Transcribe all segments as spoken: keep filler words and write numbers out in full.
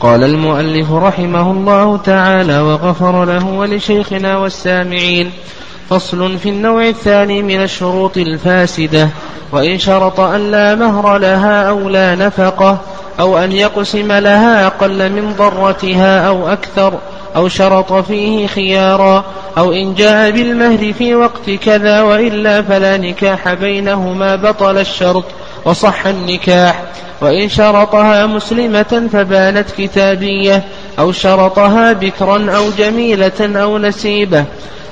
قال المؤلف رحمه الله تعالى وغفر له ولشيخنا والسامعين. فصل في النوع الثاني من الشروط الفاسدة، وإن شرط أن لا مهر لها أو لا نفقة أو أن يقسم لها أقل من ضرتها أو أكثر، أو شرط فيه خيارا، أو إن جاء بالمهر في وقت كذا وإلا فلا نكاح بينهما بطل الشرط وصح النكاح. وإن شرطها مسلمة فبانت كتابية، أو شرطها بكرا أو جميلة أو نسيبة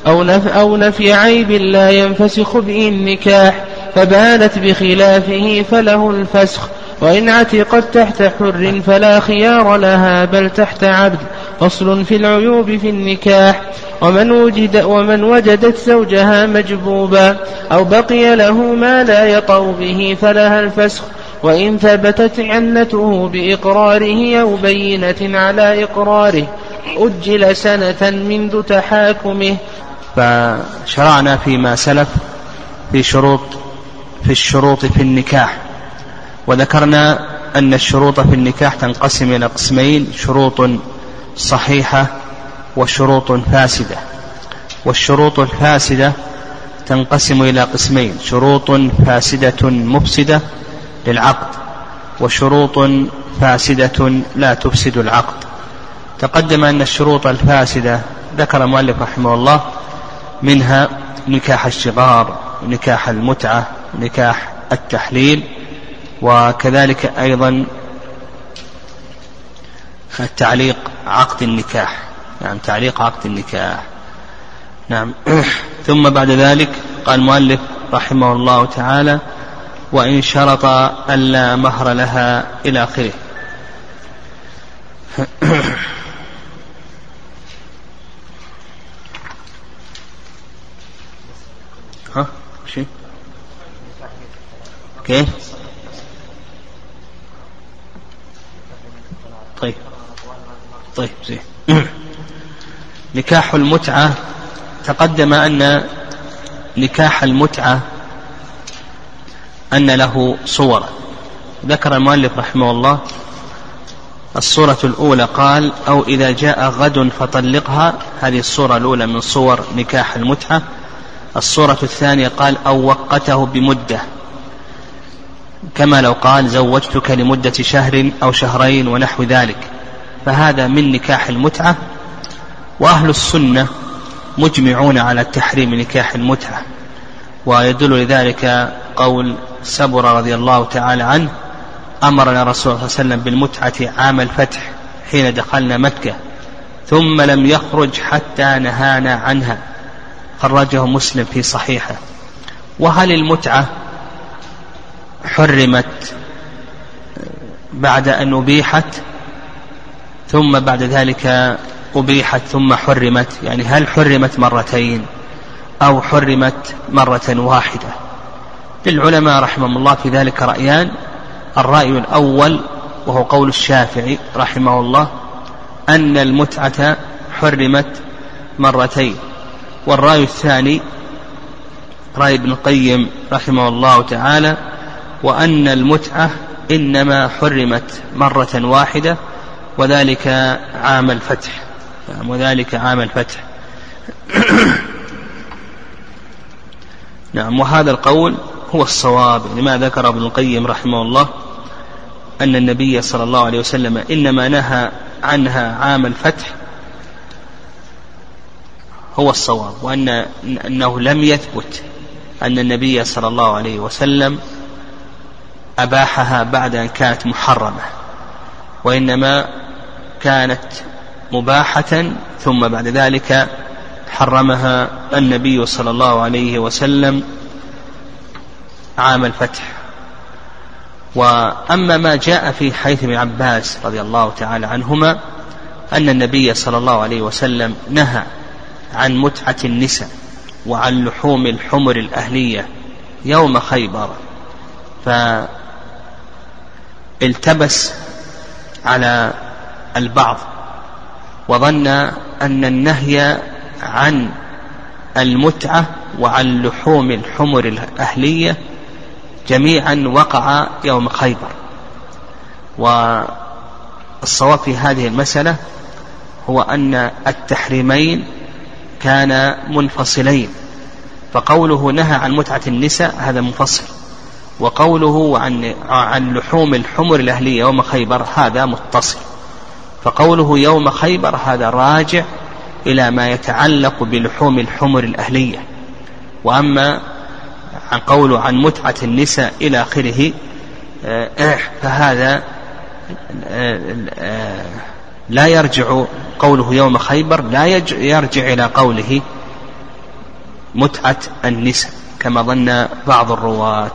أو نف أو نفي عيب لا ينفسخ به النكاح فبانت بخلافه فله الفسخ. وإن عتقت تحت حر فلا خيار لها بل تحت عبد. فصل في العيوب في النكاح. ومن وجد ومن وجدت زوجها مجبوبا أو بقي له ما لا يطوع به فلها الفسخ، وإن ثبتت عنته بإقراره أو بينة على إقراره أجل سنة منذ تحاكمه. فشرعنا فيما سلف في شروط في الشروط في النكاح، وذكرنا أن الشروط في النكاح تنقسم إلى قسمين: شروط صحيحة وشروط فاسدة. والشروط الفاسدة تنقسم إلى قسمين: شروط فاسدة مفسدة للعقد، وشروط فاسدة لا تفسد العقد. تقدم أن الشروط الفاسدة ذكر المؤلف رحمه الله منها نكاح الشغار، ونكاح المتعة، ونكاح التحليل، وكذلك أيضا تعليق عقد النكاح. نعم، تعليق عقد النكاح. نعم. ثم بعد ذلك قال المؤلف رحمه الله تعالى: وإن شرط ألا مهر لها إلى آخره. ها شيء كيف؟ طيب طيب زين. نكاح المتعة، تقدم أن نكاح المتعة أن له صورة. ذكر المؤلف رحمه الله الصورة الأولى، قال: أو إذا جاء غد فطلقها. هذه الصورة الأولى من صور نكاح المتعة. الصورة الثانية قال: أو وقته بمدة، كما لو قال: زوجتك لمدة شهر أو شهرين ونحو ذلك. فهذا من نكاح المتعة. وأهل السنة مجمعون على تحريم نكاح المتعة، ويدل لذلك قول سبرة رضي الله تعالى عنه: أمرنا رسول الله صلى الله عليه وسلم بالمتعة عام الفتح حين دخلنا مكة، ثم لم يخرج حتى نهانا عنها. خرجه مسلم في صحيحه. وهل المتعة حرمت بعد أن أبيحت، ثم بعد ذلك أبيحت ثم حرمت؟ يعني هل حرمت مرتين أو حرمت مرة واحدة؟ للعلماء رحمهم الله في ذلك رأيان. الرأي الأول وهو قول الشافعي رحمه الله أن المتعة حرمت مرتين، والرأي الثاني رأي ابن القيم رحمه الله تعالى، وأن المتعة إنما حرمت مرة واحدة، وذلك عام الفتح وذلك عام الفتح نعم. وهذا القول هو الصواب، لما ذكر ابن القيم رحمه الله أن النبي صلى الله عليه وسلم إنما نهى عنها عام الفتح، هو الصواب، وأن أنه لم يثبت أن النبي صلى الله عليه وسلم أباحها بعد أن كانت محرمة، وإنما كانت مباحة ثم بعد ذلك حرمها النبي صلى الله عليه وسلم عام الفتح. وأما ما جاء في حديث ابن عباس رضي الله تعالى عنهما أن النبي صلى الله عليه وسلم نهى عن متعة النساء وعن لحوم الحمر الأهلية يوم خيبر، فالتبس على البعض وظن أن النهي عن المتعة وعن لحوم الحمر الأهلية جميعا وقع يوم خيبر، الصواب في هذه المسألة هو أن التحريمين كانا منفصلين، فقوله نهى عن متعة النساء هذا منفصل، وقوله عن, عن لحوم الحمر الأهلية يوم خيبر هذا متصل، فقوله يوم خيبر هذا راجع إلى ما يتعلق بلحوم الحمر الأهلية، وأما عن قوله عن متعة النساء إلى آخره فهذا لا يرجع، قوله يوم خيبر لا يرجع إلى قوله متعة النساء كما ظن بعض الرواة.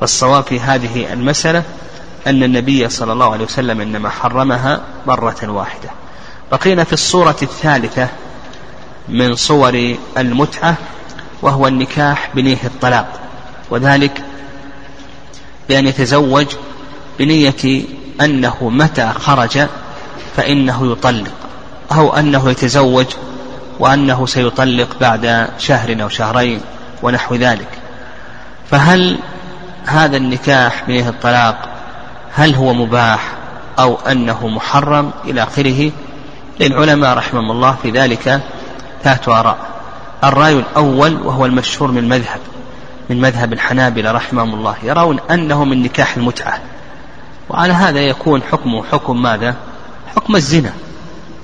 فالصواب في هذه المسألة أن النبي صلى الله عليه وسلم إنما حرمها مرة واحدة. بقينا في الصورة الثالثة من صور المتعة، وهو النكاح بنية الطلاق، وذلك بأن يتزوج بنية أنه متى خرج فإنه يطلق، أو أنه يتزوج وأنه سيطلق بعد شهر أو شهرين ونحو ذلك. فهل هذا النكاح بنية الطلاق هل هو مباح أو أنه محرم إلى آخره؟ للعلماء رحمهم الله في ذلك ثلاث آراء. الرأي الأول وهو المشهور من مذهب من مذهب الحنابلة رحمهم الله، يرون أنه من نكاح المتعة، وعلى هذا يكون حكمه حكم ماذا؟ حكم الزنا،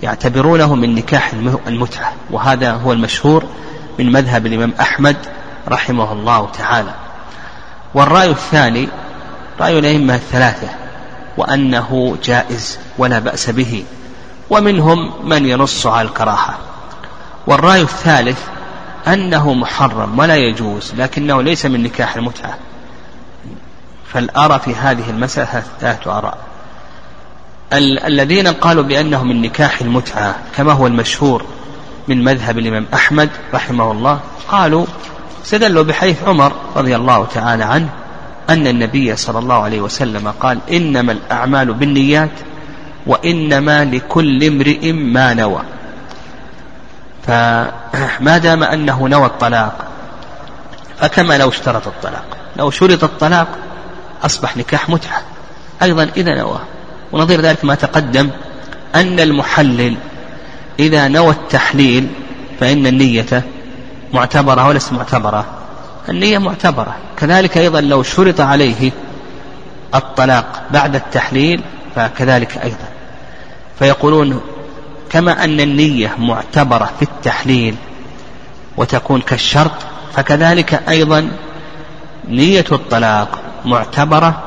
يعتبرونه من نكاح المتعة، وهذا هو المشهور من مذهب الإمام أحمد رحمه الله تعالى. والرأي الثاني رأي الأئمة الثلاثة، وأنه جائز ولا بأس به، ومنهم من ينص على الكراهة. والرأي الثالث أنه محرم ولا يجوز، لكنه ليس من نكاح المتعة. فالآراء في هذه المسألة ثلاثة آراء. ال- الذين قالوا بأنه من نكاح المتعة كما هو المشهور من مذهب الإمام أحمد رحمه الله، قالوا استدلوا بحيث عمر رضي الله تعالى عنه أن النبي صلى الله عليه وسلم قال إنما الأعمال بالنيات وإنما لكل امرئ ما نوى. فما دام أنه نوى الطلاق فكما لو اشترط الطلاق، لو شرط الطلاق أصبح نكاح متعة أيضا إذا نوى. ونظير ذلك ما تقدم أن المحلل إذا نوى التحليل فإن النية معتبرة وليس معتبرة، النية معتبرة. كذلك أيضا لو شرط عليه الطلاق بعد التحليل فكذلك أيضا. فيقولون كما أن النية معتبرة في التحليل وتكون كالشرط، فكذلك أيضا نية الطلاق معتبرة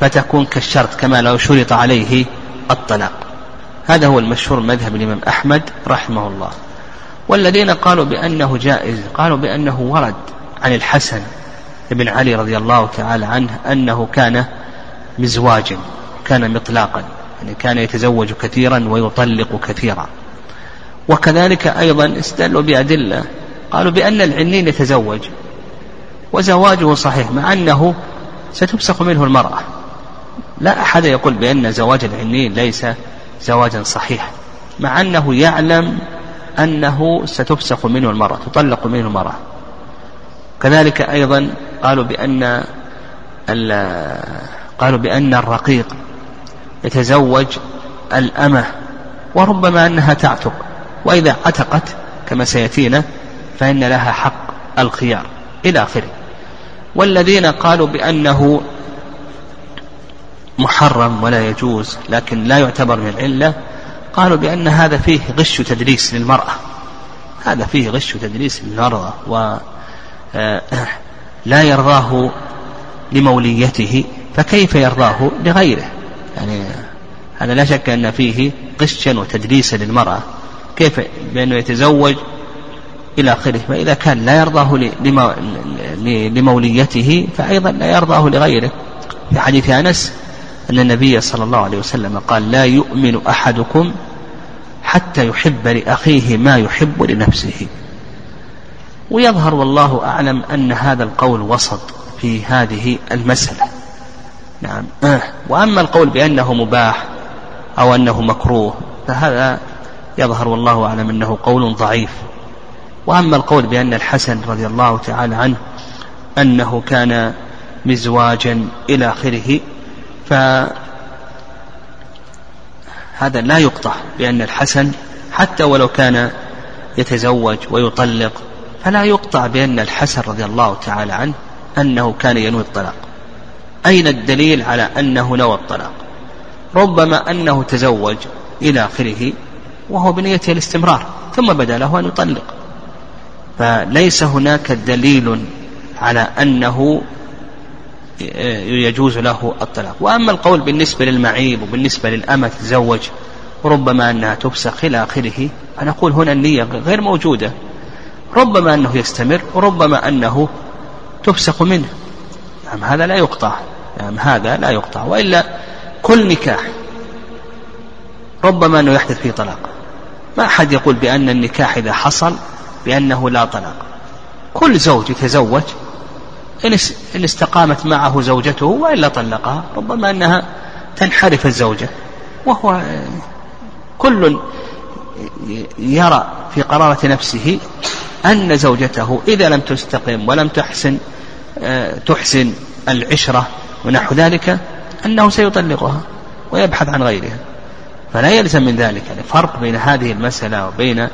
فتكون كالشرط كما لو شرط عليه الطلاق. هذا هو المشهور مذهب الإمام أحمد رحمه الله. والذين قالوا بأنه جائز قالوا بأنه ورد عن الحسن بن علي رضي الله تعالى عنه أنه كان مزواجا، كان مطلاقا، يعني كان يتزوج كثيرا ويطلق كثيرا. وكذلك أيضا استدلوا بأدلة، قالوا بأن العنين يتزوج وزواجه صحيح مع أنه ستبسخ منه المرأة، لا أحد يقول بأن زواج العنين ليس زواجا صحيحا، مع أنه يعلم أنه ستبسخ منه المرأة، تطلق منه المرأة. كذلك أيضا قالوا بأن قالوا بأن الرقيق يتزوج الأمة، وربما أنها تعتق، وإذا عتقت كما سيأتينا فإن لها حق الخيار إلى آخره. والذين قالوا بأنه محرم ولا يجوز لكن لا يعتبر من العلة، قالوا بأن هذا فيه غش تدريس للمرأة، هذا فيه غش تدريس للمرأة ولا يرضاه لموليته فكيف يرضاه لغيره، يعني هذا لا شك أن فيه غشا وتدريسا للمرأة، كيف بأنه يتزوج إلى آخره. فإذا كان لا يرضاه لموليته فأيضا لا يرضاه لغيره، في حديث أنس أن النبي صلى الله عليه وسلم قال لا يؤمن أحدكم حتى يحب لأخيه ما يحب لنفسه. ويظهر والله أعلم أن هذا القول وسط في هذه المسألة. نعم. وأما القول بأنه مباح أو أنه مكروه فهذا يظهر والله أعلم أنه قول ضعيف. وأما القول بأن الحسن رضي الله تعالى عنه أنه كان مزواجا إلى آخره هذا لا يقطع، لأن الحسن حتى ولو كان يتزوج ويطلق فلا يقطع بأن الحسن رضي الله تعالى عنه أنه كان ينوي الطلاق. أين الدليل على أنه نوى الطلاق؟ ربما أنه تزوج إلى آخره وهو بنية الاستمرار ثم بدا له أن يطلق، فليس هناك دليل على أنه يجوز له الطلاق. وأما القول بالنسبة للمعيب وبالنسبة للأمة تزوج ربما أنها تفسخ إلى آخره، فنقول هنا النية غير موجودة، ربما أنه يستمر وربما أنه تفسخ منه، يعني هذا لا يقطع، يعني هذا لا يقطع. وإلا كل نكاح ربما أنه يحدث فيه طلاق، ما أحد يقول بأن النكاح إذا حصل بأنه لا طلاق. كل زوج يتزوج إن استقامت معه زوجته وإلا طلقها، ربما أنها تنحرف الزوجة، وهو كل يرى في قرارة نفسه أن زوجته إذا لم تستقم ولم تحسن تحسن العشرة ونحو ذلك أنه سيطلقها ويبحث عن غيرها، فلا يلزم من ذلك الفرق بين هذه المسألة وبين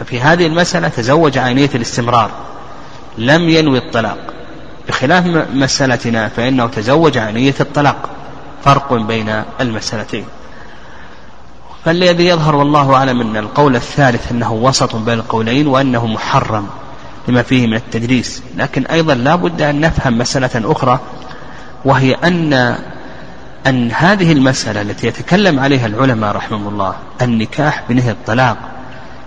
ففي هذه المسألة تزوج عينية الاستمرار لم ينوي الطلاق، بخلاف مسألتنا فإنه تزوج عينية الطلاق، فرق بين المسألتين. فالذي يظهر والله أعلم أن القول الثالث أنه وسط بين القولين وأنه محرم لما فيه من التدريس. لكن أيضا لا بد أن نفهم مسألة أخرى، وهي أن أن هذه المسألة التي يتكلم عليها العلماء رحمهم الله النكاح بنهي الطلاق،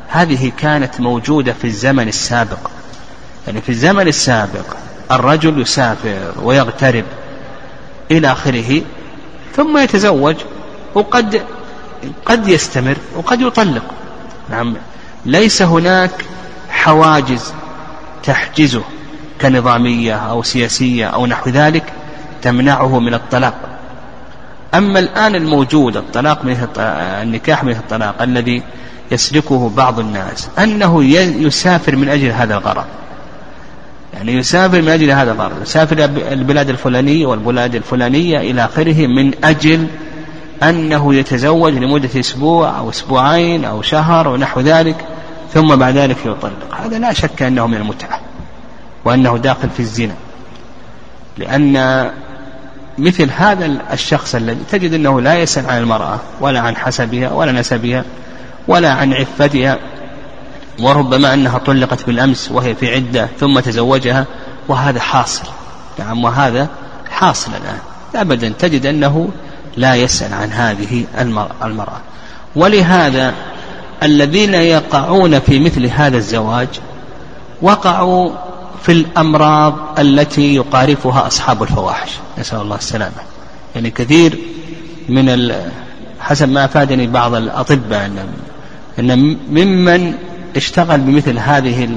هذه كانت موجودة في الزمن السابق. يعني في الزمن السابق الرجل يسافر ويغترب إلى آخره ثم يتزوج، وقد قد يستمر وقد يطلق. نعم، ليس هناك حواجز تحجزه كنظامية أو سياسية أو نحو ذلك تمنعه من الطلاق. أما الآن الموجود الطلاق منه النكاح منه الطلاق الذي يسلكه بعض الناس، أنه يسافر من أجل هذا الغرض، يعني يسافر من أجل هذا الغرض، يسافر البلاد الفلانية والبلاد الفلانية إلى آخره من أجل أنه يتزوج لمدة أسبوع أو أسبوعين أو شهر ونحو ذلك، ثم بعد ذلك يطلق. هذا لا شك أنه من المتعة وأنه داخل في الزنا، لأن مثل هذا الشخص الذي تجد أنه لا يسأل عن المرأة ولا عن حسبها ولا نسبها ولا عن عفتها، وربما أنها طلقت بالأمس وهي في عدة ثم تزوجها، وهذا حاصل. نعم، وهذا حاصل الآن أبدا، تجد أنه لا يسأل عن هذه المرأة. ولهذا الذين يقعون في مثل هذا الزواج وقعوا في الأمراض التي يقارفها أصحاب الفواحش، نسأل الله السلامة. يعني كثير من حسب ما أفادني بعض الأطباء أن ممن اشتغل بمثل هذه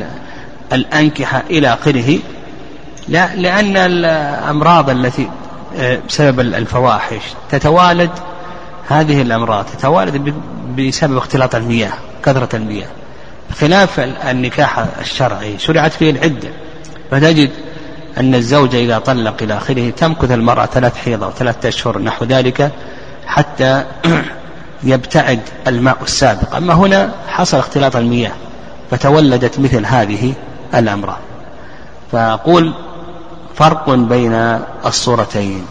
الأنكحة إلى آخره، لأن الأمراض التي بسبب الفواحش تتوالد، هذه الأمراض تتوالد بسبب اختلاط المياه، كثرة المياه، خلاف النكاح الشرعي شرعت فيه العدة. فتجد أن الزوجة إذا طلق إلى آخره تمكث المرأة ثلاث حيضة وثلاثة أشهر نحو ذلك حتى يبتعد الماء السابق. أما هنا حصل اختلاط المياه فتولدت مثل هذه الأمراض. فأقول فرق بين الصورتين.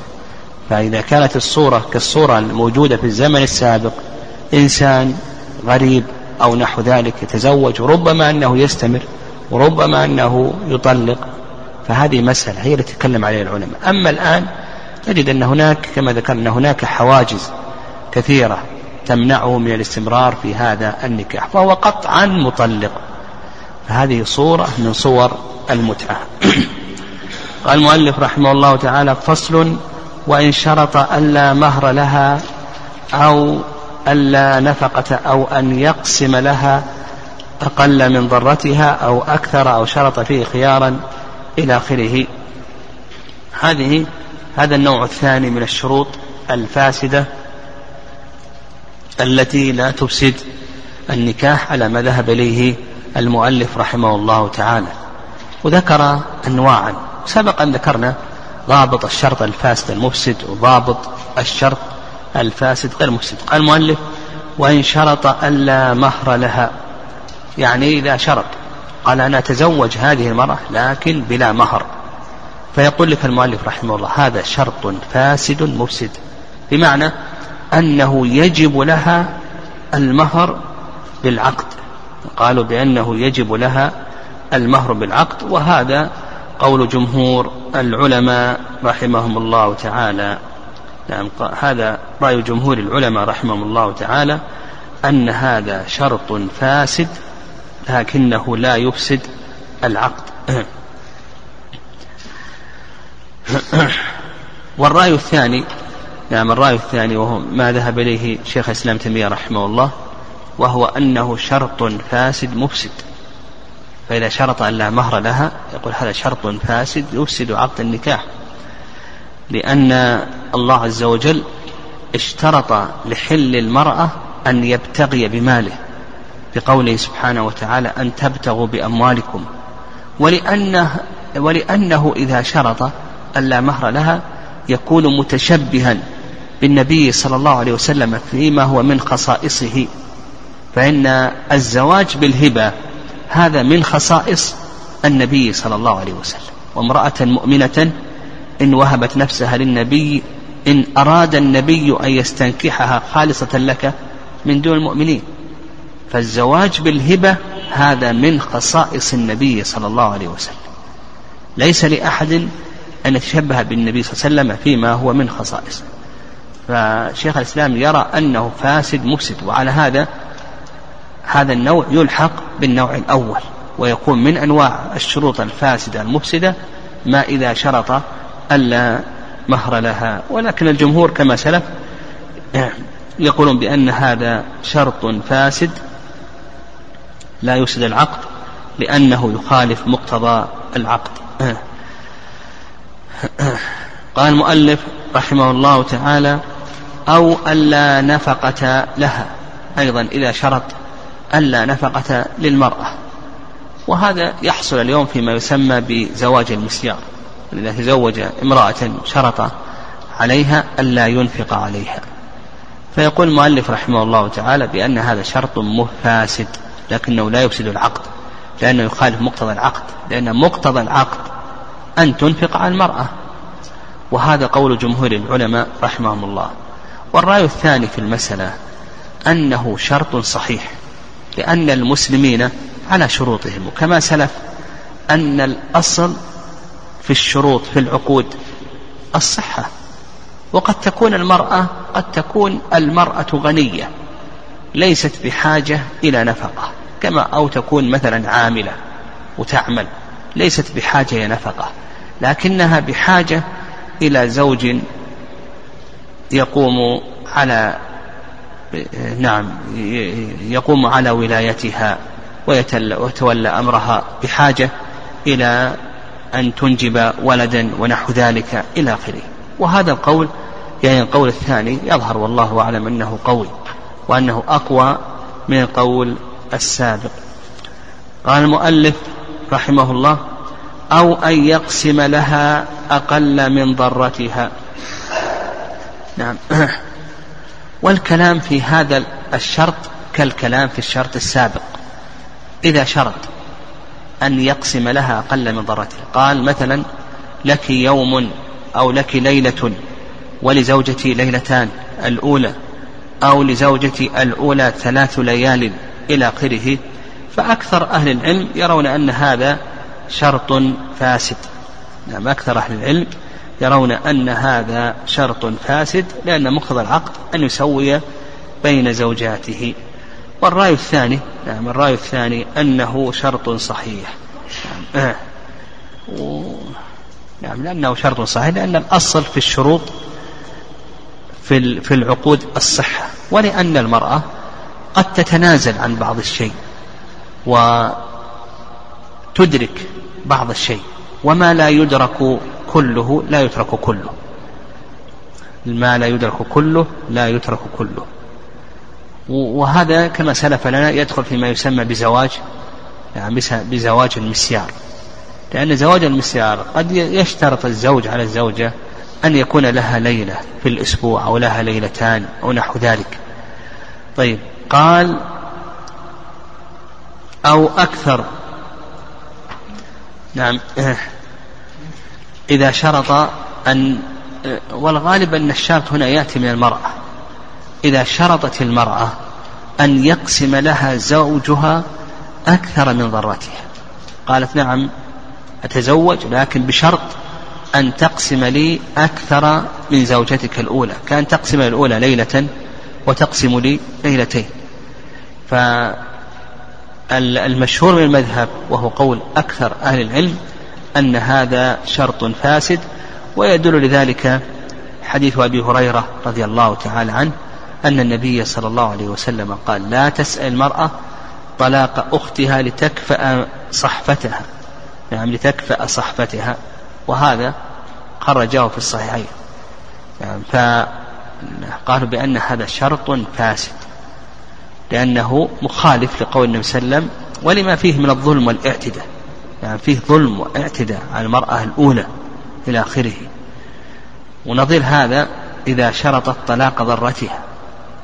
فإذا كانت الصورة كالصورة الموجودة في الزمن السابق، إنسان غريب أو نحو ذلك يتزوج، ربما أنه يستمر وربما أنه يطلق، فهذه مسألة هي التي تتكلم عليها العلماء. أما الآن تجد أن هناك كما ذكرنا هناك حواجز كثيرة تمنعه من الاستمرار في هذا النكاح، فهو قطعا مطلق. فهذه صورة من صور المتعة. قال المؤلف رحمه الله تعالى: فصل: وإن شرط ألا مهر لها أو ألا نفقة أو أن يقسم لها أقل من ضرتها أو أكثر أو شرط فيه خيارا إلى آخره. هذه هذا النوع الثاني من الشروط الفاسدة التي لا تفسد النكاح على ما ذهب إليه المؤلف رحمه الله تعالى، وذكر أنواعا. سبقا ذكرنا ضابط الشرط الفاسد المفسد، وضابط الشرط الفاسد غير محسن. قال المؤلف وإن شرط ألا مهر لها، يعني إذا شرط قال أنا أتزوج هذه المرأة لكن بلا مهر، فيقول لك المؤلف رحمه الله هذا شرط فاسد مفسد، بمعنى أنه يجب لها المهر بالعقد. قالوا بأنه يجب لها المهر بالعقد، وهذا قول جمهور العلماء رحمهم الله تعالى. نعم، هذا رأي جمهور العلماء رحمهم الله تعالى أن هذا شرط فاسد لكنه لا يفسد العقد. والرأي الثاني، نعم الرأي الثاني وهو ما ذهب إليه شيخ الإسلام تيمية رحمه الله، وهو أنه شرط فاسد مفسد. فإذا شرط أن لا مهر لها يقول هذا شرط فاسد يفسد عقد النكاح، لأن الله عز وجل اشترط لحل المرأة أن يبتغي بماله بقوله سبحانه وتعالى أن تبتغوا بأموالكم، ولأنه, ولأنه إذا شرط أن لا مهر لها يكون متشبها بالنبي صلى الله عليه وسلم فيما هو من خصائصه، فإن الزواج بالهبة هذا من خصائص النبي صلى الله عليه وسلم. وامرأة مؤمنة إن وهبت نفسها للنبي إن أراد النبي أن يستنكحها خالصة لك من دون المؤمنين، فالزواج بالهبة هذا من خصائص النبي صلى الله عليه وسلم، ليس لأحد أن يتشبه بالنبي صلى الله عليه وسلم فيما هو من خصائصه. فشيخ الإسلام يرى أنه فاسد مفسد، وعلى هذا هذا النوع يلحق بالنوع الأول، ويكون من أنواع الشروط الفاسدة المفسدة ما إذا شرط ألا مهر لها. ولكن الجمهور كما سلف يقولون بأن هذا شرط فاسد لا يفسد العقد لأنه يخالف مقتضى العقد. قال المؤلف رحمه الله تعالى أو ألا نفقة لها، أيضا إذا شرط ألا نفقة للمرأة، وهذا يحصل اليوم فيما يسمى بزواج المسيار، إذا تزوج امرأة شرط عليها ألا ينفق عليها، فيقول المؤلف رحمه الله تعالى بأن هذا شرط فاسد لكنه لا يفسد العقد، لأنه يخالف مقتضى العقد، لأن مقتضى العقد أن تنفق على المرأة، وهذا قول جمهور العلماء رحمهم الله. والرأي الثاني في المسألة أنه شرط صحيح، لأن المسلمين على شروطهم، وكما سلف أن الأصل في الشروط في العقود الصحة، وقد تكون المرأة قد تكون المرأة غنية ليست بحاجة إلى نفقة، كما أو تكون مثلا عاملة وتعمل ليست بحاجة إلى نفقة، لكنها بحاجة إلى زوج يقوم على نعم يقوم على ولايتها ويتولى أمرها، بحاجة إلى أن تنجب ولدا ونحو ذلك إلى آخره. وهذا القول يعني القول الثاني يظهر والله أعلم أنه قوي، وأنه أقوى من القول السابق. قال المؤلف رحمه الله أو أن يقسم لها أقل من ضرتها. نعم، والكلام في هذا الشرط كالكلام في الشرط السابق، إذا شرط أن يقسم لها أقل من ضرتها، قال مثلا لك يوم أو لك ليلة ولزوجتي ليلتان الأولى، أو لزوجتي الأولى ثلاث ليال إلى آخره، فأكثر أهل العلم يرون أن هذا شرط فاسد. نعم، أكثر أهل العلم يرون أن هذا شرط فاسد لأن مقتضى العقد أن يسوي بين زوجاته. والرأي الثاني نعم الرأي الثاني أنه شرط صحيح، نعم آه. و... نعم لأنه شرط صحيح، لأن الأصل في الشروط في في العقود الصحة، ولأن المرأة قد تتنازل عن بعض الشيء وتدرك بعض الشيء، وما لا يدرك كله لا يترك كله ما لا يدرك كله لا يترك كله وهذا كما سلف لنا يدخل فيما يسمى بزواج يعني بزواج المسيار، لأن زواج المسيار قد يشترط الزوج على الزوجة أن يكون لها ليلة في الأسبوع أو لها ليلتان أو نحو ذلك. طيب قال أو أكثر. نعم إذا شرط أن، والغالب أن الشرط هنا يأتي من المرأة، إذا شرطت المرأة أن يقسم لها زوجها أكثر من ضرتها، قالت نعم أتزوج لكن بشرط أن تقسم لي أكثر من زوجتك الأولى، كان تقسم الأولى ليلة وتقسم لي ليلتين. فالمشهور من المذهب وهو قول أكثر أهل العلم أن هذا شرط فاسد، ويدل لذلك حديث أبي هريرة رضي الله تعالى عنه أن النبي صلى الله عليه وسلم قال لا تسأل المرأة طلاق أختها لتكفأ صحفتها، نعم لتكفأ صحفتها، وهذا خرجه في الصحيحين. فقالوا بأن هذا شرط فاسد لأنه مخالف لقول النبي صلى الله عليه وسلم ولما فيه من الظلم والاعتداء، يعني فيه ظلم واعتداء على المرأة الأولى إلى آخره. ونظير هذا إذا شرطت طلاق ضرتها،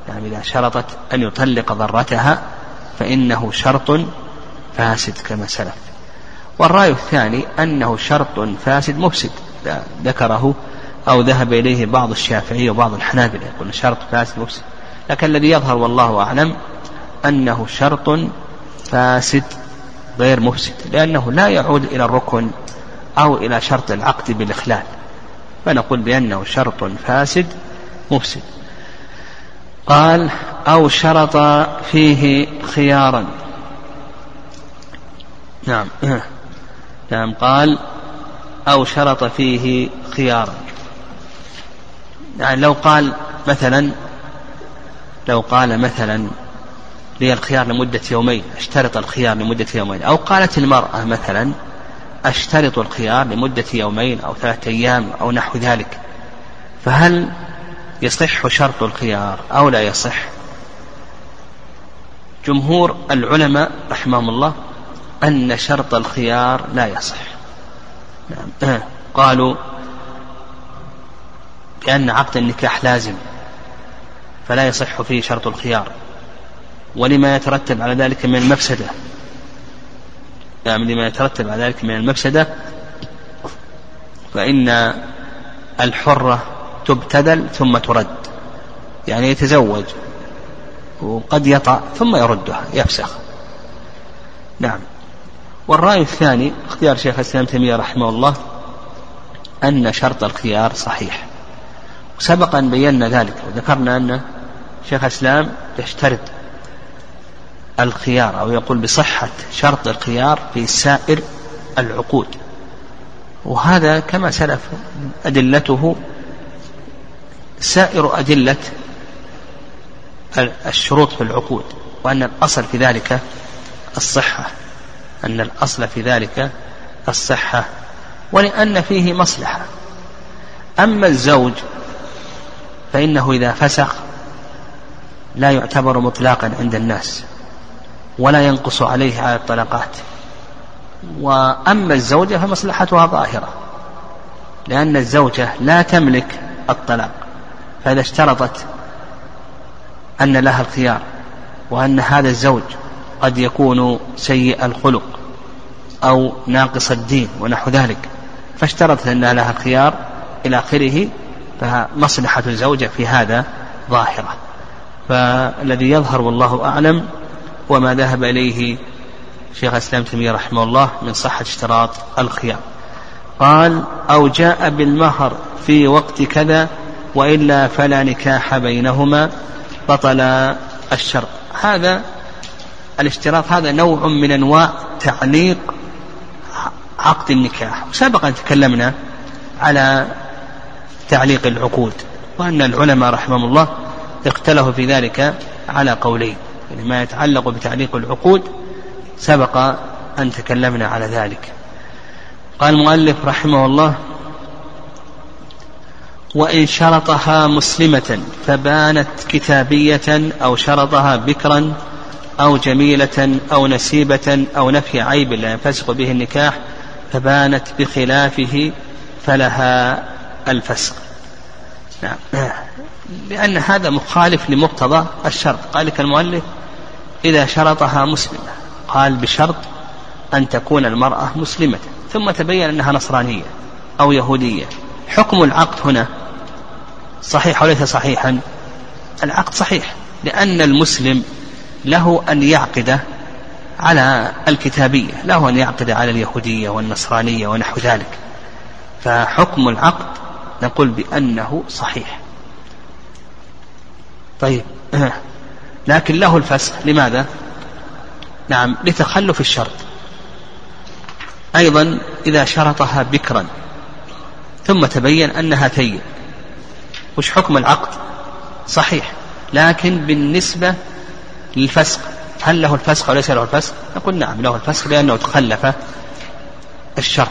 يعني إذا شرطت أن يطلق ضرتها فإنه شرط فاسد كما سلف. والرأي الثاني أنه شرط فاسد مفسد ذكره أو ذهب إليه بعض الشافعية وبعض الحنابلة، يقول شرط فاسد مفسد، لكن الذي يظهر والله أعلم أنه شرط فاسد غير مفسد لأنه لا يعود إلى الركن أو إلى شرط العقد بالإخلال، فنقول بأنه شرط فاسد مفسد. قال أو شرط فيه خيارا. نعم نعم قال أو شرط فيه خيارا، يعني لو قال مثلا لو قال مثلا لي الخيار لمدة يومين، اشترط الخيار لمدة يومين، أو قالت المرأة مثلا اشترط الخيار لمدة يومين أو ثلاثة أيام أو نحو ذلك، فهل يصح شرط الخيار أو لا يصح؟ جمهور العلماء رحمهم الله أن شرط الخيار لا يصح. نعم. قالوا بأن عقد النكاح لازم فلا يصح فيه شرط الخيار، ولما يترتب على ذلك من المفسدة، يعني لما يترتب على ذلك من المفسدة فإن الحرة تبتدل ثم ترد، يعني يتزوج وقد يطأ ثم يردها يفسخ. نعم. والرأي الثاني اختيار شيخ الإسلام ابن تيمية رحمه الله أن شرط الخيار صحيح، وسبقا بينا ذلك وذكرنا أن شيخ الإسلام يشترط الخيار أو يقول بصحة شرط الخيار في سائر العقود، وهذا كما سلف أدلته سائر أدلة الشروط في العقود، وأن الأصل في ذلك الصحة، أن الأصل في ذلك الصحة ولأن فيه مصلحة. أما الزوج فإنه إذا فسخ لا يعتبر مطلقا عند الناس ولا ينقص عليه على الطلاقات، وأما الزوجة فمصلحتها ظاهرة لأن الزوجة لا تملك الطلاق، فإذا اشترطت أن لها الخيار وأن هذا الزوج قد يكون سيء الخلق أو ناقص الدين ونحو ذلك، فاشترطت أن لها الخيار إلى آخره، فمصلحة الزوجة في هذا ظاهرة. فالذي يظهر والله أعلم وما ذهب إليه شيخ الإسلام ابن تيمية رحمه الله من صحة اشتراط الخيار. قال أو جاء بالمهر في وقت كذا وإلا فلا نكاح بينهما بطل الشرط. هذا الاشتراط هذا نوع من أنواع تعليق عقد النكاح، وسابقا تكلمنا على تعليق العقود، وأن العلماء رحمهم الله اختلفوا في ذلك على قولين، يعني ما يتعلق بتعليق العقود سبق أن تكلمنا على ذلك. قال المؤلف رحمه الله وإن شرطها مسلمة فبانت كتابية أو شرطها بكرا أو جميلة أو نسيبة أو نفي عيب لا ينفسق به النكاح فبانت بخلافه فلها الفسق. نعم، لأن هذا مخالف لمقتضى الشرط. قال لك المؤلف إذا شرطها مسلمة، قال بشرط أن تكون المرأة مسلمة، ثم تبين أنها نصرانية أو يهودية، حكم العقد هنا صحيح وليس صحيحا؟ العقد صحيح، لأن المسلم له أن يعقد على الكتابية، له أن يعقد على اليهودية والنصرانية ونحو ذلك، فحكم العقد نقول بأنه صحيح. طيب، لكن له الفسخ، لماذا؟ نعم، لتخلف الشرط. أيضا إذا شرطها بكرا ثم تبين أنها ثيب، وش حكم العقد؟ صحيح، لكن بالنسبة للفسق، هل له الفسق أو ليس له الفسق؟ نقول نعم له الفسق، لأنه تخلف الشرط.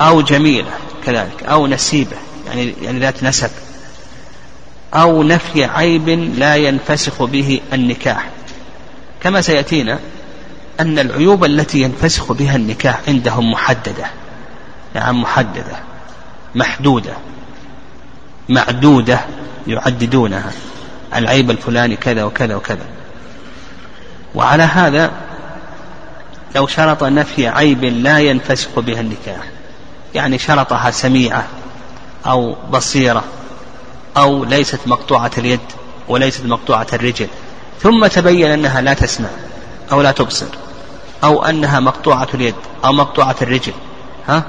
أو جميلة كذلك، أو نسيبة يعني يعني ذات نسب، أو نفي عيب لا ينفسخ به النكاح، كما سيأتينا أن العيوب التي ينفسخ بها النكاح عندهم محددة، نعم محددة محدودة معدودة، يعددونها، العيب الفلاني كذا وكذا وكذا. وعلى هذا لو شرط نفي عيب لا ينفسخ بها النكاح، يعني شرطها سميعة أو بصيرة أو ليست مقطوعة اليد وليست مقطوعة الرجل، ثم تبين أنها لا تسمع أو لا تبصر، أو أنها مقطوعة اليد أو مقطوعة الرجل، ها؟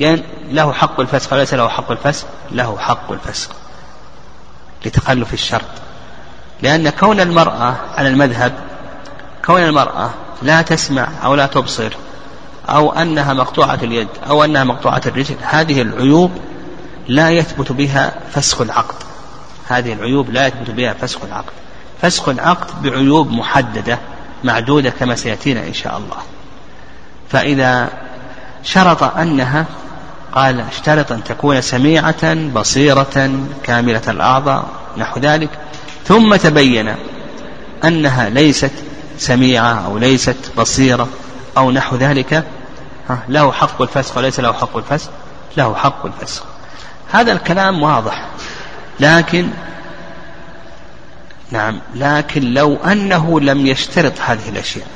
يعني له حق الفسخ وليس له حق الفسخ؟ له حق الفسخ لتخلف الشرط، لأن كون المرأة على المذهب، كون المرأة لا تسمع أو لا تبصر أو أنها مقطوعة اليد أو أنها مقطوعة الرجل، هذه العيوب لا يثبت بها فسخ العقد، هذه العيوب لا يثبت بها فسخ العقد. فسخ العقد بعيوب محددة معدودة كما سيأتينا إن شاء الله. فإذا شرط أنها، قال اشترط أن تكون سميعة بصيرة كاملة الأعضاء نحو ذلك، ثم تبين أنها ليست سميعة أو ليست بصيرة أو نحو ذلك، له حق الفسخ وليس له حق الفسخ؟ له حق الفسخ. هذا الكلام واضح، لكن نعم لكن لو أنه لم يشترط هذه الأشياء،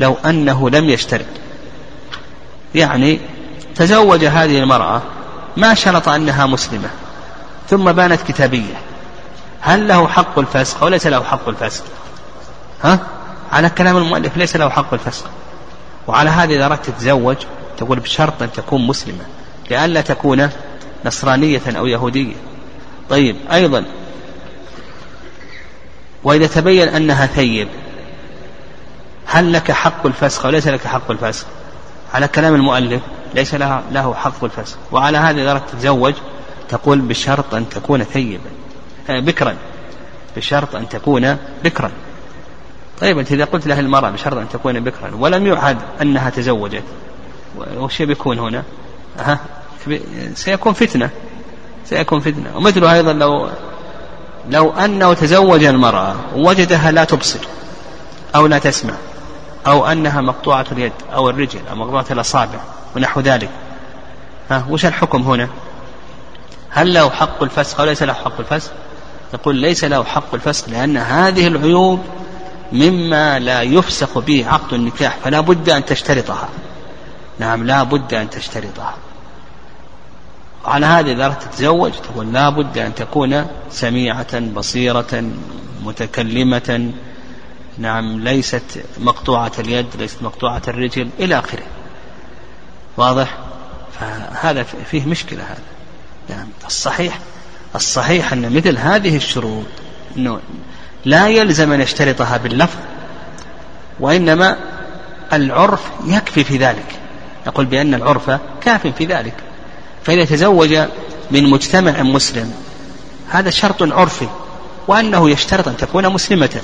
لو أنه لم يشترط، يعني تزوج هذه المرأة ما شرط أنها مسلمة ثم بانت كتابية، هل له حق الفسخ أو ليس له حق الفسخ؟ ها؟ على كلام المؤلف ليس له حق الفسخ. وعلى هذا إذا أردت تتزوج تقول بشرط أن تكون مسلمة لئلا تكون نصرانية أو يهودية. طيب، أيضا وإذا تبين أنها ثيب، هل لك حق الفسخ أو ليس لك حق الفسخ؟ على كلام المؤلف ليس له حق الفسخ. وعلى هذا إذا أردت تتزوج تقول بشرط أن تكون ثيبا بكرا، بشرط أن تكون بكرا. طيب، أنت إذا قلت لها المرأة بشرط أن تكون بكرا ولم يعهد أنها تزوجت، وش بيكون هنا؟ أه. سيكون فتنة، سيكون فتنة. ومثل أيضا لو لو أنه تزوج المرأة ووجدها لا تبصر أو لا تسمع أو أنها مقطوعة اليد أو الرجل أو مقطوعة الأصابع ونحو ذلك، ها وش الحكم هنا؟ هل له حق الفسخ أو ليس له حق الفسخ؟ نقول ليس له حق الفسخ، لأن هذه العيوب مما لا يفسخ به عقد النكاح، فلا بد أن تشترطها. نعم، لا بد أن تشترطها. على هذا إذا أردت تتزوج تقول لا بد أن تكون سميعة بصيرة متكلمة، نعم ليست مقطوعة اليد ليست مقطوعة الرجل إلى آخره. واضح؟ فهذا فيه مشكلة. هذا نعم الصحيح، الصحيح أن مثل هذه الشروط إنه لا يلزم أن يشترطها باللفظ، وإنما العرف يكفي في ذلك، نقول بأن العرف كاف في ذلك. فإذا تزوج من مجتمع مسلم، هذا شرط عرفي، وأنه يشترط أن تكون مسلمة.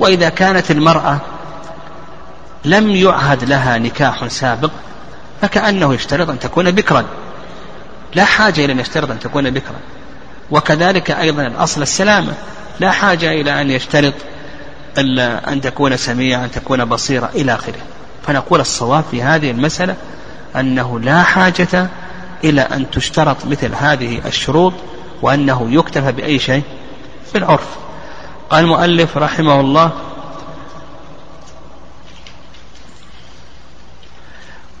وإذا كانت المرأة لم يعهد لها نكاح سابق، فكأنه يشترط أن تكون بكرا، لا حاجة إلى أن يشترط أن تكون بكرا. وكذلك أيضا الأصل السلامة، لا حاجة إلى أن يشترط إلا أن تكون سميعة أن تكون بصيرة إلى آخره. فنقول الصواب في هذه المسألة أنه لا حاجة إلى أن تشترط مثل هذه الشروط وأنه يكتفى بأي شيء في العرف. قال المؤلف رحمه الله: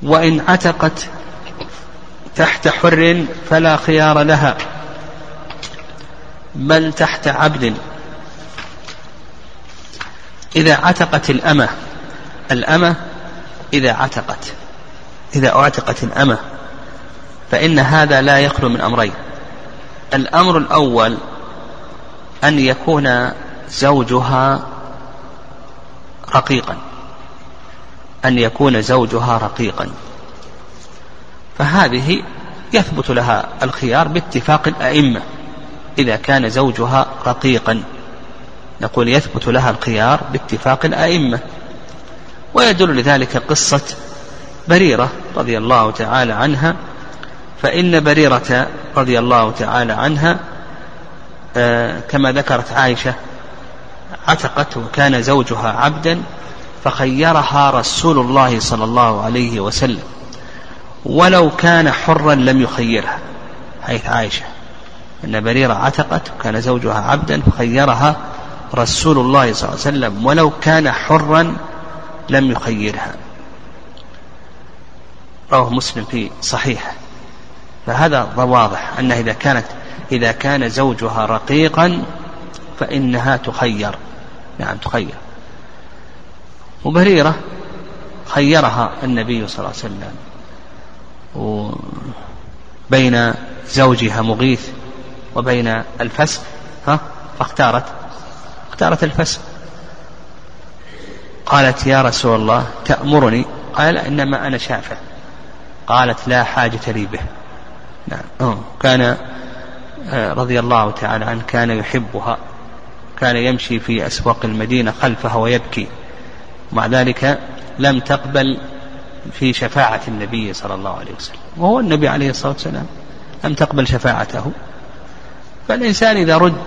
وإن عتقت تحت حر فلا خيار لها بل تحت عبد. إذا عتقت الأمة الأمة إذا عتقت إذا أعتقت الأمة فإن هذا لا يخلو من أمرين. الأمر الأول أن يكون زوجها رقيقا أن يكون زوجها رقيقا فهذه يثبت لها الخيار باتفاق الأئمة. إذا كان زوجها رقيقا نقول يثبت لها الخيار باتفاق الأئمة. ويدل لذلك قصة بريرة رضي الله تعالى عنها، فإن بريرة رضي الله تعالى عنها كما ذكرت عائشة عتقته كان زوجها عبدا فخيرها رسول الله صلى الله عليه وسلم ولو كان حرا لم يخيرها، حيث عائشة أن بريرة عتقت وكان زوجها عبدا فخيرها رسول الله صلى الله عليه وسلم ولو كان حرا لم يخيرها، رواه مسلم في صحيحه. فهذا واضح أنها إذا كانت إذا كان زوجها رقيقا فإنها تخير، نعم تخير. وبريرة خيرها النبي صلى الله عليه وسلم بين زوجها مغيث وبين الفسق، ها فاختارت اختارت الفسق. قالت: يا رسول الله تأمرني؟ قال: إنما أنا شافع. قالت: لا حاجة لي به. نعم. كان رضي الله تعالى عنه كان يحبها، كان يمشي في أسواق المدينة خلفها ويبكي، مع ذلك لم تقبل في شفاعة النبي صلى الله عليه وسلم، وهو النبي عليه الصلاة والسلام لم تقبل شفاعته. فالإنسان إذا رد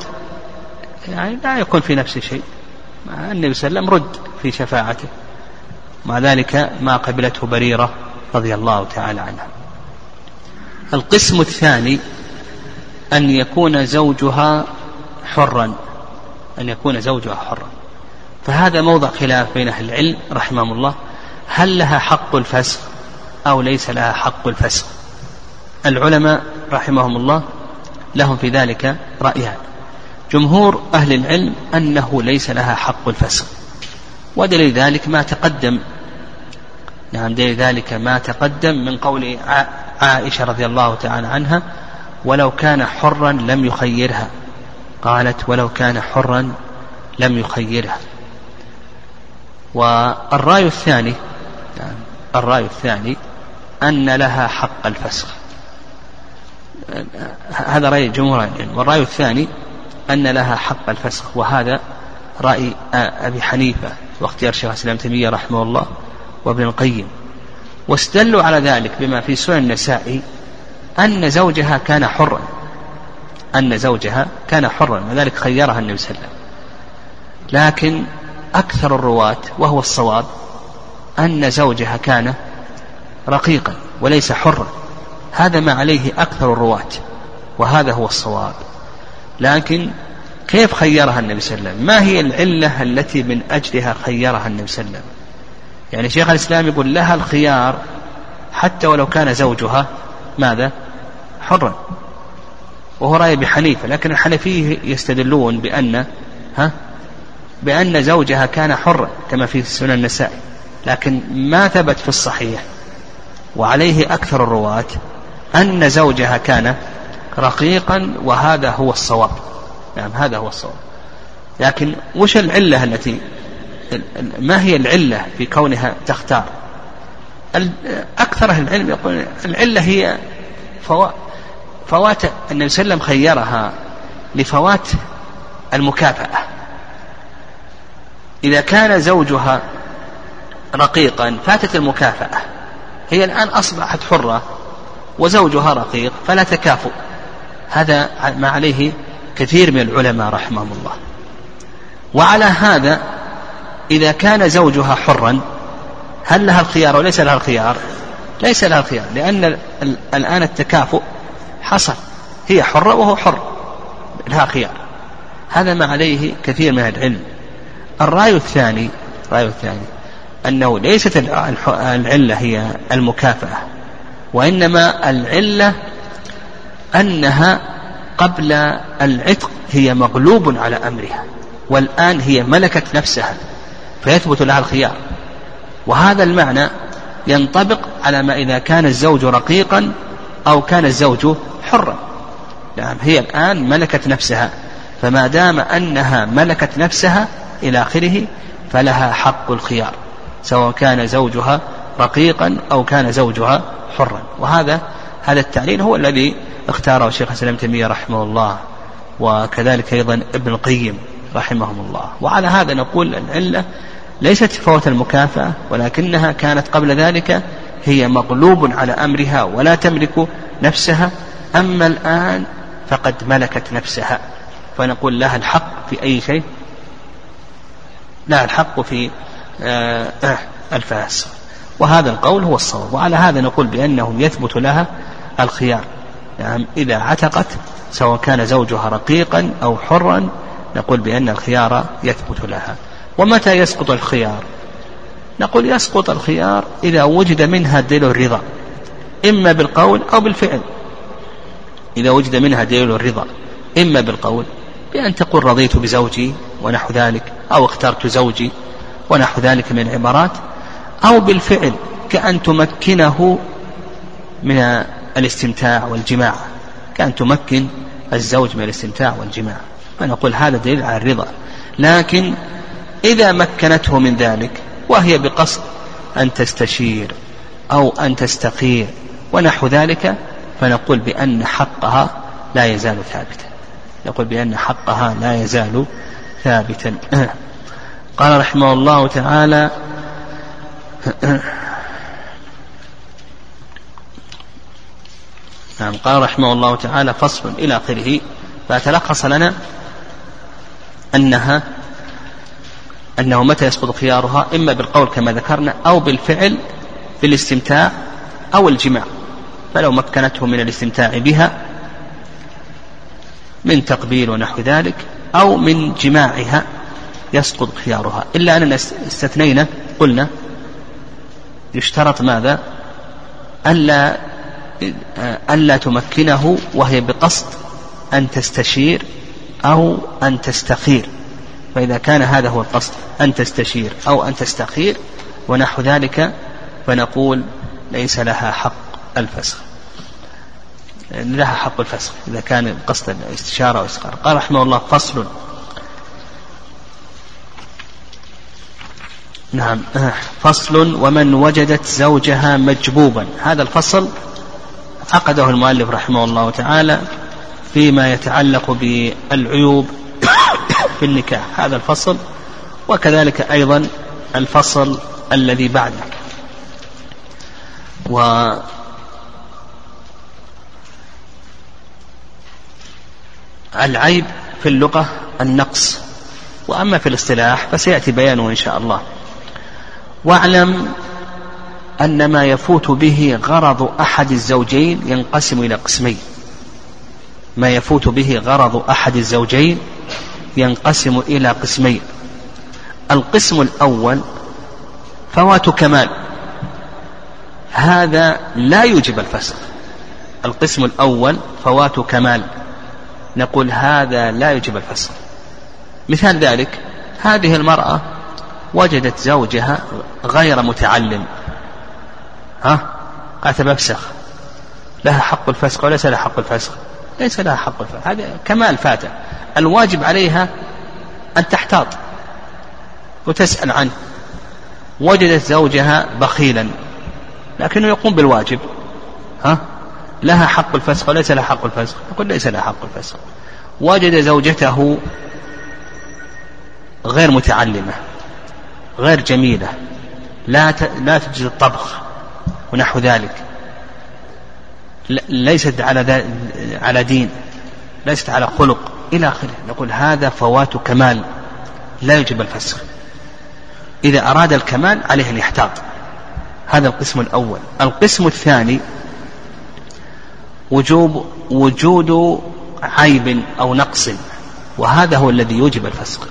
يعني لا يكون في نفسه شيء، مع النبي صلى الله عليه وسلم رد في شفاعته، مع ذلك ما قبلته بريرة رضي الله تعالى عنها. القسم الثاني أن يكون زوجها حرا أن يكون زوجها حرا فهذا موضع خلاف بين أهل العلم رحمهم الله، هل لها حق الفسخ أو ليس لها حق الفسخ؟ العلماء رحمهم الله لهم في ذلك رأيان. جمهور أهل العلم أنه ليس لها حق الفسخ، ودليل ذلك ما تقدم، نعم دليل ذلك ما تقدم من قول عائشة رضي الله تعالى عنها: ولو كان حرا لم يخيرها. قالت: ولو كان حرا لم يخيرها. والرأي الثاني يعني الرأي الثاني أن لها حق الفسخ، هذا رأي الجمهور. والرأي الثاني أن لها حق الفسخ، وهذا رأي أبي حنيفة واختيار شيخ الإسلام ابن تيمية رحمه الله وابن القيم. واستدلوا على ذلك بما في سنن النسائي أن زوجها كان حرا أن زوجها كان حرا وذلك خيرها النبي صلى الله عليه وسلم. لكن أكثر الرواة وهو الصواب أن زوجها كان رقيقا وليس حرا، هذا ما عليه أكثر الرواة وهذا هو الصواب. لكن كيف خيرها النبي صلى الله عليه وسلم؟ ما هي العلة التي من أجلها خيرها النبي صلى الله عليه وسلم؟ يعني شيخ الإسلام يقول لها الخيار حتى ولو كان زوجها ماذا حرا، وهو رأي بحنيفة. لكن الحنفية يستدلون بأن ها بأن زوجها كان حرا كما في سنن النسائي، لكن ما ثبت في الصحيح وعليه أكثر الرواة أن زوجها كان رقيقا، وهذا هو الصواب. نعم هذا هو الصواب. لكن وش العلة التي ما هي العلة في كونها تختار؟ أكثر أهل العلم يقول العلة هي فوات النبي صلى الله عليه وسلم خيرها لفوات المكافأة. إذا كان زوجها رقيقا فاتت المكافأة، هي الآن أصبحت حرة وزوجها رقيق فلا تكافؤ. هذا ما عليه كثير من العلماء رحمهم الله. وعلى هذا إذا كان زوجها حرا هل لها الخيار وليس لها الخيار؟ ليس لها خيار، لأن الآن التكافؤ حصل، هي حرة وهو حر، لها خيار. هذا ما عليه كثير من العلم. الرأي الثاني الرأي الثاني أنه ليست العلة هي المكافأة، وإنما العلة أنها قبل العتق هي مغلوب على أمرها، والآن هي ملكت نفسها فيثبت لها الخيار. وهذا المعنى ينطبق على ما إذا كان الزوج رقيقا أو كان الزوج حرا، نعم هي الآن ملكت نفسها، فما دام أنها ملكت نفسها إلى آخره فلها حق الخيار، سواء كان زوجها رقيقا أو كان زوجها حرا. وهذا هذا التعليل هو الذي اختاره شيخ الإسلام ابن تيمية رحمه الله، وكذلك أيضا ابن القيم رحمهم الله. وعلى هذا نقول العلة ليست فوات المكافأة، ولكنها كانت قبل ذلك هي مغلوب على أمرها ولا تملك نفسها، أما الآن فقد ملكت نفسها، فنقول لها الحق في أي شيء، لا الحق في الفاس. وهذا القول هو الصواب، وعلى هذا نقول بأنه يثبت لها الخيار، يعني إذا عتقت سواء كان زوجها رقيقا أو حرا نقول بأن الخيار يثبت لها. ومتى يسقط الخيار؟ نقول يسقط الخيار إذا وجد منها دليل الرضا، إما بالقول أو بالفعل. إذا وجد منها دليل الرضا إما بالقول بأن تقول رضيت بزوجي ونحو ذلك، أو اخترت زوجي ونحو ذلك من العبارات، أو بالفعل كأن تمكنه من الاستمتاع والجماع، كأن تمكن الزوج من الاستمتاع والجماع، فنقول هذا دليل على الرضا. لكن إذا مكنته من ذلك وهي بقصد أن تستشير أو أن تستقير ونحو ذلك، فنقول بأن حقها لا يزال ثابتا، نقول بأن حقها لا يزال ثابتا. قال رحمه الله تعالى: نعم قال رحمه الله تعالى: فصل إلى آخره. فتلخص لنا أنها أنه متى يسقط خيارها؟ إما بالقول كما ذكرنا، أو بالفعل بالاستمتاع أو الجماع. فلو مكنته من الاستمتاع بها من تقبيل ونحو ذلك، أو من جماعها يسقط خيارها. إلا أننا استثنينا قلنا يشترط ماذا؟ ألا ألا تمكنه وهي بقصد أن تستشير أو أن تستخير. فإذا كان هذا هو القصد أن تستشير أو أن تستخير ونحو ذلك، فنقول ليس لها حق الفسخ، لها حق الفسخ إذا كان القصد استشارة أو استخارة. قال رحمه الله: فصل. نعم فصل ومن وجدت زوجها مجبوبا. هذا الفصل عقده المؤلف رحمه الله تعالى فيما يتعلق بالعيوب في النكاح، هذا الفصل، وكذلك أيضا الفصل الذي بعده. و العيب في اللغة النقص، وأما في الاصطلاح فسيأتي بيانه إن شاء الله. واعلم أن ما يفوت به غرض أحد الزوجين ينقسم إلى قسمين، ما يفوت به غرض أحد الزوجين ينقسم إلى قسمين. القسم الأول فوات كمال، هذا لا يوجب الفسخ. القسم الأول فوات كمال، نقول هذا لا يوجب الفسخ. مثال ذلك: هذه المرأة وجدت زوجها غير متعلم، ها قالت بفسخ، لها حق الفسخ وليس لها حق الفسخ؟ ليس لها حق الفسخ، هذا كمال فاتة. الواجب عليها أن تحتاط وتسأل عنه. وجدت زوجها بخيلا لكنه يقوم بالواجب، ها لها حق الفسخ وليس لها حق الفسخ؟ نقول ليس لها حق الفسخ. وجد زوجته غير متعلمة غير جميلة، لا لا تجيد الطبخ ونحو ذلك، ليست على على دين، ليست على خلق إلى آخره، نقول هذا فوات كمال لا يجب الفسخ. إذا أراد الكمال عليه أن يحتاط، هذا القسم الأول. القسم الثاني وجوب وجود عيب أو نقص، وهذا هو الذي يوجب الفسق،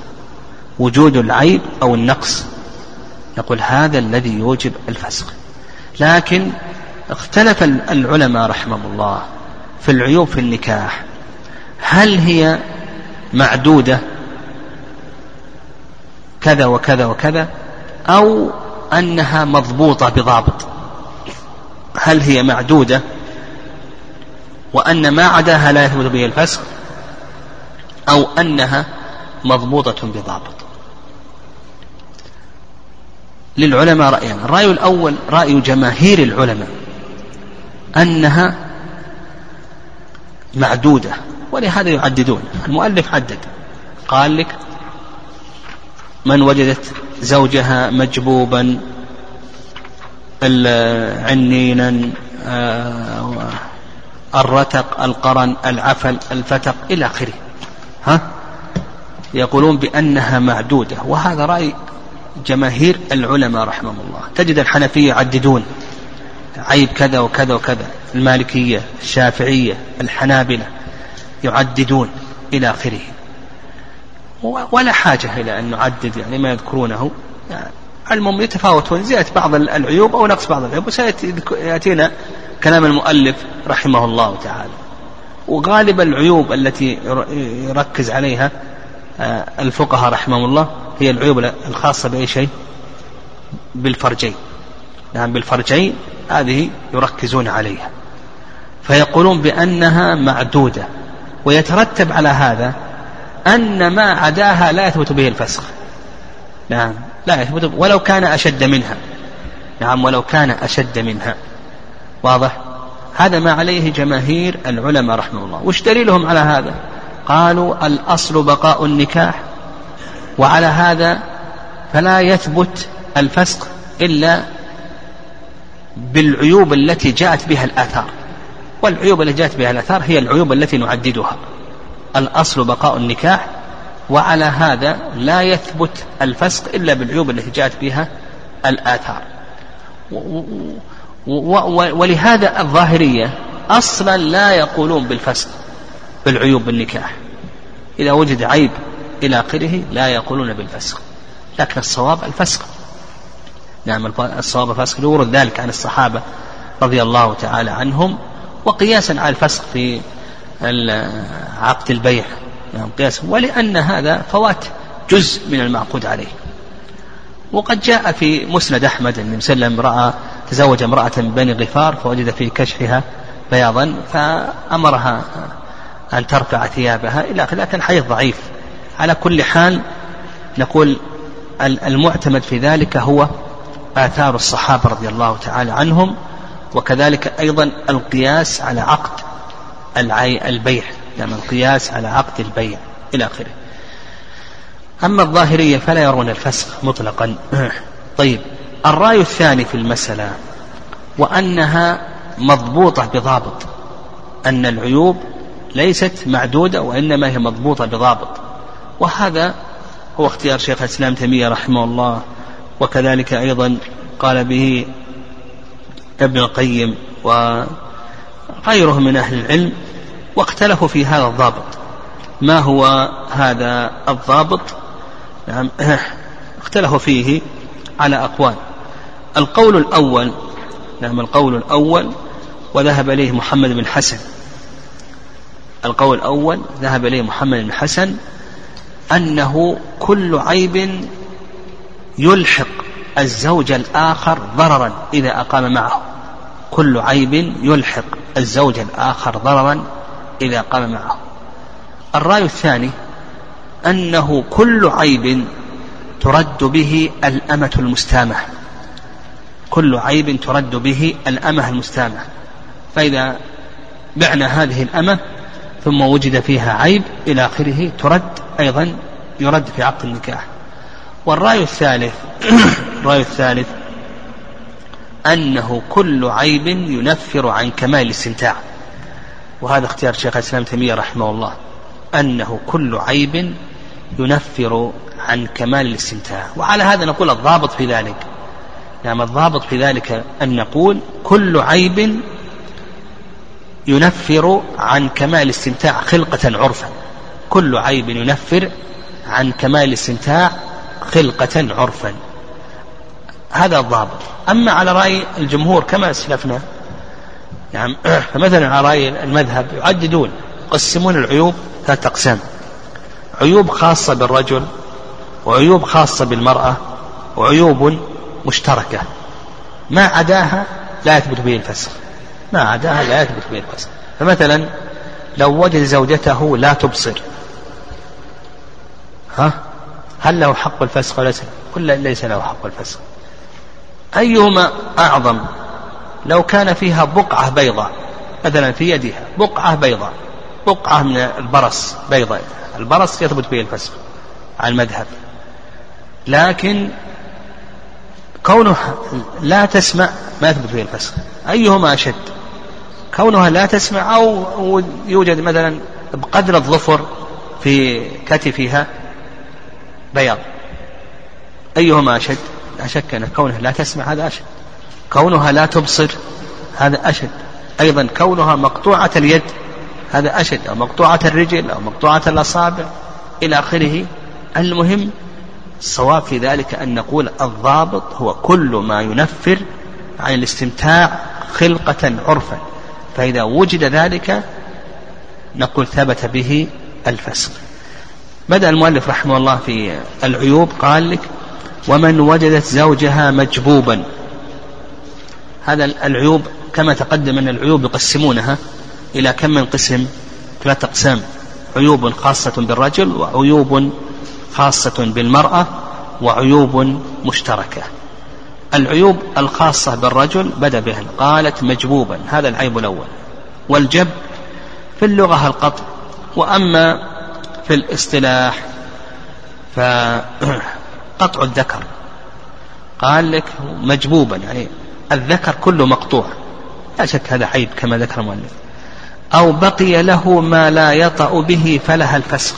وجود العيب أو النقص، نقول هذا الذي يوجب الفسق. لكن اختلف العلماء رحمهم الله في العيوب في النكاح، هل هي معدودة كذا وكذا وكذا أو أنها مضبوطة بضابط؟ هل هي معدودة وأن ما عداها لا يثبت به الفسق، أو أنها مضبوطة بضابط؟ للعلماء رأيان. الرأي الأول رأي جماهير العلماء أنها معدودة، ولهذا يعددون. المؤلف حدد، قال لك من وجدت زوجها مجبوبا العنينا الرتق القرن العفل الفتق إلى آخره، ها يقولون بأنها معدودة، وهذا رأي جماهير العلماء رحمهم الله. تجد الحنفية يعددون عيب كذا وكذا وكذا، المالكية الشافعية الحنابلة يعددون إلى آخره، ولا حاجة إلى أن نعدد يعني ما يذكرونه، يعني المهم يتفاوتون زيادة بعض العيوب أو نقص بعض العيوب. وسيأتينا كلام المؤلف رحمه الله تعالى. وغالب العيوب التي يركز عليها الفقهاء رحمه الله هي العيوب الخاصة بأي شيء، بالفرجين، يعني بالفرجين هذه يركزون عليها، فيقولون بأنها معدودة، ويترتب على هذا أن ما عداها لا يثبت به الفسخ، نعم لا يثبت ولو كان أشد منها، نعم ولو كان أشد منها. واضح؟ هذا ما عليه جماهير العلماء رحمه الله. وش دليلهم على هذا؟ قالوا الأصل بقاء النكاح، وعلى هذا فلا يثبت الفسق إلا بالعيوب التي جاءت بها الآثار، والعيوب التي جاءت بها الآثار هي العيوب التي نعددها. الأصل بقاء النكاح، وعلى هذا لا يثبت الفسق إلا بالعيوب التي جاءت بها الآثار. ولهذا الظاهرية أصلا لا يقولون بالفسق بالعيوب بالنكاح، إذا وجد عيب إلى آخره لا يقولون بالفسق، لكن الصواب الفسق. نعم الصواب الفسق، لورد ذلك عن الصحابة رضي الله تعالى عنهم، وقياسا على الفسق في عقد البيع، نعم قياسا، ولأن هذا فوات جزء من المعقود عليه. وقد جاء في مسند أحمد أن مسلم رأى تزوج امرأة من بني غفار فوجد في كشفها بياضا فأمرها أن ترفع ثيابها إلى آخره، لكن حديث ضعيف. على كل حال نقول المعتمد في ذلك هو آثار الصحابة رضي الله تعالى عنهم، وكذلك أيضا القياس على عقد البيع، يعني القياس على عقد البيع إلى آخره. أما الظاهرية فلا يرون الفسخ مطلقا. طيب، الرأي الثاني في المسألة وأنها مضبوطة بضابط، أن العيوب ليست معدودة وإنما هي مضبوطة بضابط، وهذا هو اختيار شيخ الإسلام تيمية رحمه الله، وكذلك أيضا قال به ابن القيم وغيره من أهل العلم، واختلفوا في هذا الضابط. ما هو هذا الضابط؟ نعم اختلفوا فيه على أقوال. القول الأول، نعم القول الأول وذهب إليه محمد بن حسن، القول الأول ذهب إليه محمد بن حسن أنه كل عيب يلحق الزوج الآخر ضررا إذا أقام معه، كل عيب يلحق الزوج الآخر ضررا إذا أقام معه. الرأي الثاني أنه كل عيب ترد به الأمة المستامة، كل عيب ترد به الأمة المستامة، فإذا بعنا هذه الأمة ثم وجد فيها عيب إلى آخره ترد أيضا، يرد في عقد النكاح. والرأي الثالث الرأي الثالث أنه كل عيب ينفر عن كمال الاستمتاع، وهذا اختيار شيخ الإسلام تيمية رحمه الله، أنه كل عيب ينفر عن كمال الاستمتاع. وعلى هذا نقول الضابط في ذلك نعم الضابط في ذلك أن نقول كل عيب ينفر عن كمال الاستمتاع خلقة عرفا، كل عيب ينفر عن كمال الاستمتاع خلقة عرفا، هذا الضابط. أما على رأي الجمهور كما أسلفنا نعم، فمثلا على رأي المذهب يعددون يقسمون العيوب ثلاثة أقسام: عيوب خاصة بالرجل، وعيوب خاصة بالمرأة، وعيوب مشتركة ما عداها لا يثبت به الفسخ، ما عداها لا يثبت به الفسخ. فمثلا لو وجد زوجته لا تبصر ها هل له حق الفسخ ولا ليس له حق الفسخ؟ أيهما أعظم؟ لو كان فيها بقعة بيضاء مثلا في يدها بقعة بيضاء، بقعة من البرص بيضاء، البرص يثبت به الفسخ على المذهب، لكن كونها لا تسمع ما يثبت به الفسخ. أيهما أشد؟ كونها لا تسمع أو يوجد مثلا بقدر الظفر في كتفها بيض، أيهما أشد؟ لا شك أن كونها لا تسمع هذا أشد، كونها لا تبصر هذا أشد، أيضا كونها مقطوعة اليد هذا أشد، أو مقطوعة الرجل أو مقطوعة الأصابع إلى آخره. المهم الصواب في ذلك أن نقول الضابط هو كل ما ينفر عن الاستمتاع خلقة عرفا، فإذا وجد ذلك نقول ثبت به الفسخ. بدأ المؤلف رحمه الله في العيوب قال لك: ومن وجدت زوجها مجبوبا. هذا العيوب كما تقدم أن العيوب يقسمونها إلى كم من قسم؟ ثلاثة أقسام: عيوب خاصة بالرجل، وعيوب خاصة بالمرأة، وعيوب مشتركة. العيوب الخاصة بالرجل بدأ بها، قالت مجبوبا، هذا العيب الأول. والجب في اللغة القطع، وأما في الاصطلاح فقطع الذكر. قال لك مجبوبا يعني الذكر كله مقطوع، لا شك هذا عيب كما ذكر المؤلف. أو بقي له ما لا يطأ به فلها الفسخ،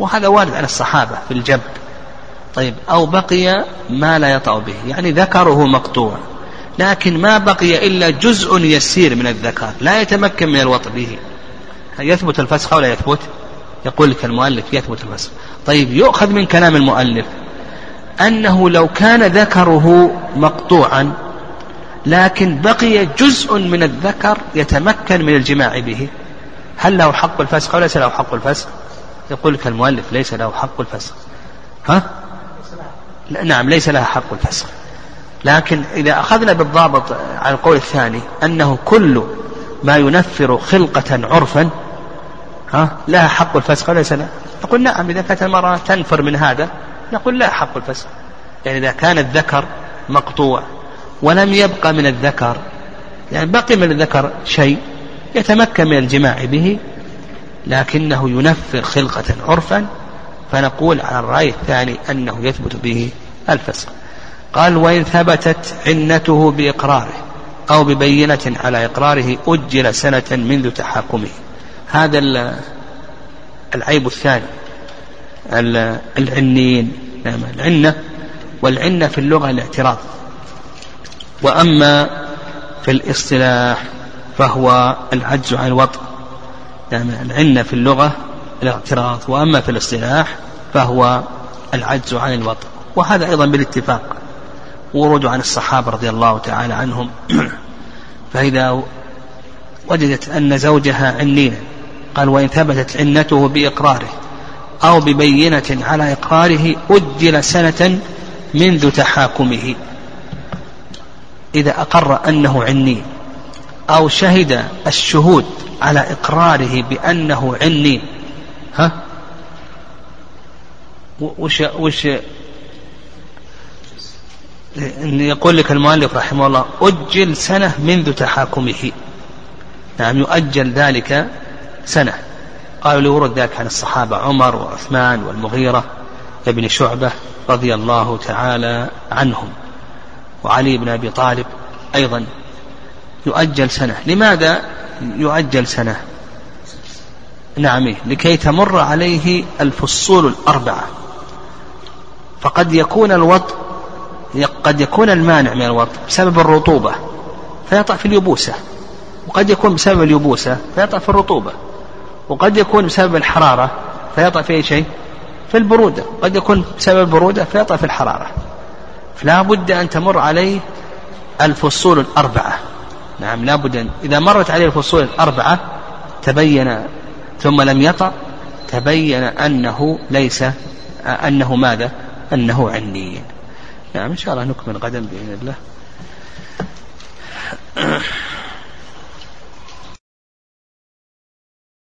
وهذا وارد على الصحابة في الجب. طيب أو بقي ما لا يطأ به يعني ذكره مقطوع، لكن ما بقي إلا جزء يسير من الذكر لا يتمكن من الوطء به، يثبت الفسخ ولا يثبت؟ يقول لك المؤلف يثبت الفسخ. طيب يؤخذ من كلام المؤلف أنه لو كان ذكره مقطوعا لكن بقي جزء من الذكر يتمكن من الجماع به، هل له حق الفسخ ولا ليس له حق الفسخ؟ يقول لك المؤلف ليس له حق الفسخ. ها؟ لا نعم ليس له حق الفسخ، لكن إذا أخذنا بالضابط على القول الثاني أنه كل ما ينفر خلقة عرفا ها لها حق الفسخ ولا ليس له، نقول نعم إذا كانت المرأة تنفر من هذا نقول لا حق الفسخ. يعني إذا كان الذكر مقطوع ولم يبقى من الذكر، يعني بقي من الذكر شيء يتمكن من الجماع به لكنه ينفر خلقة عرفا، فنقول على الرأي الثاني أنه يثبت به الفسخ. قال: وإن ثبتت عنته بإقراره أو ببينة على إقراره أجل سنة منذ تحاكمه. هذا العيب الثاني العنين، نعم العنة، والعنة في اللغة الاعتراض، وأما في الاصطلاح فهو العجز عن الوطء. نعم العنة في اللغة الاعتراض، وأما في الاصطلاح فهو العجز عن الوطء، وهذا أيضا بالاتفاق ورود عن الصحابة رضي الله تعالى عنهم. فإذا وجدت أن زوجها عنينا قال: وإن ثبتت عنته بإقراره أو ببينة على إقراره أجل سنة منذ تحاكمه. إذا أقر أنه عني أو شهد الشهود على إقراره بأنه عني، ها وش وش يقول لك المؤلف رحمه الله أجل سنة منذ تحاكمه. نعم يؤجل ذلك سنة. قالوا لورد ذلك عن الصحابة عمر وعثمان والمغيرة ابن شعبة رضي الله تعالى عنهم، وعلي بن أبي طالب أيضا يؤجل سنة. لماذا يؤجل سنة؟ نعم لكي تمر عليه الفصول الأربعة، فقد يكون الوطء قد يكون المانع من الوضع بسبب الرطوبة فيقع في اليبوسة، وقد يكون بسبب اليبوسة فيقع في الرطوبة، وقد يكون بسبب الحرارة فيقع في أي شيء، في البرودة، قد يكون بسبب البرودة فيقع في الحرارة. فلا بد أن تمر عليه الفصول الأربعة. نعم لا بد، إذا مرت عليه الفصول الأربعة تبين ثم لم يطأ تبين أنه ليس أنه ماذا أنه عني. نعم إن شاء الله نكمل غدا بإذن الله.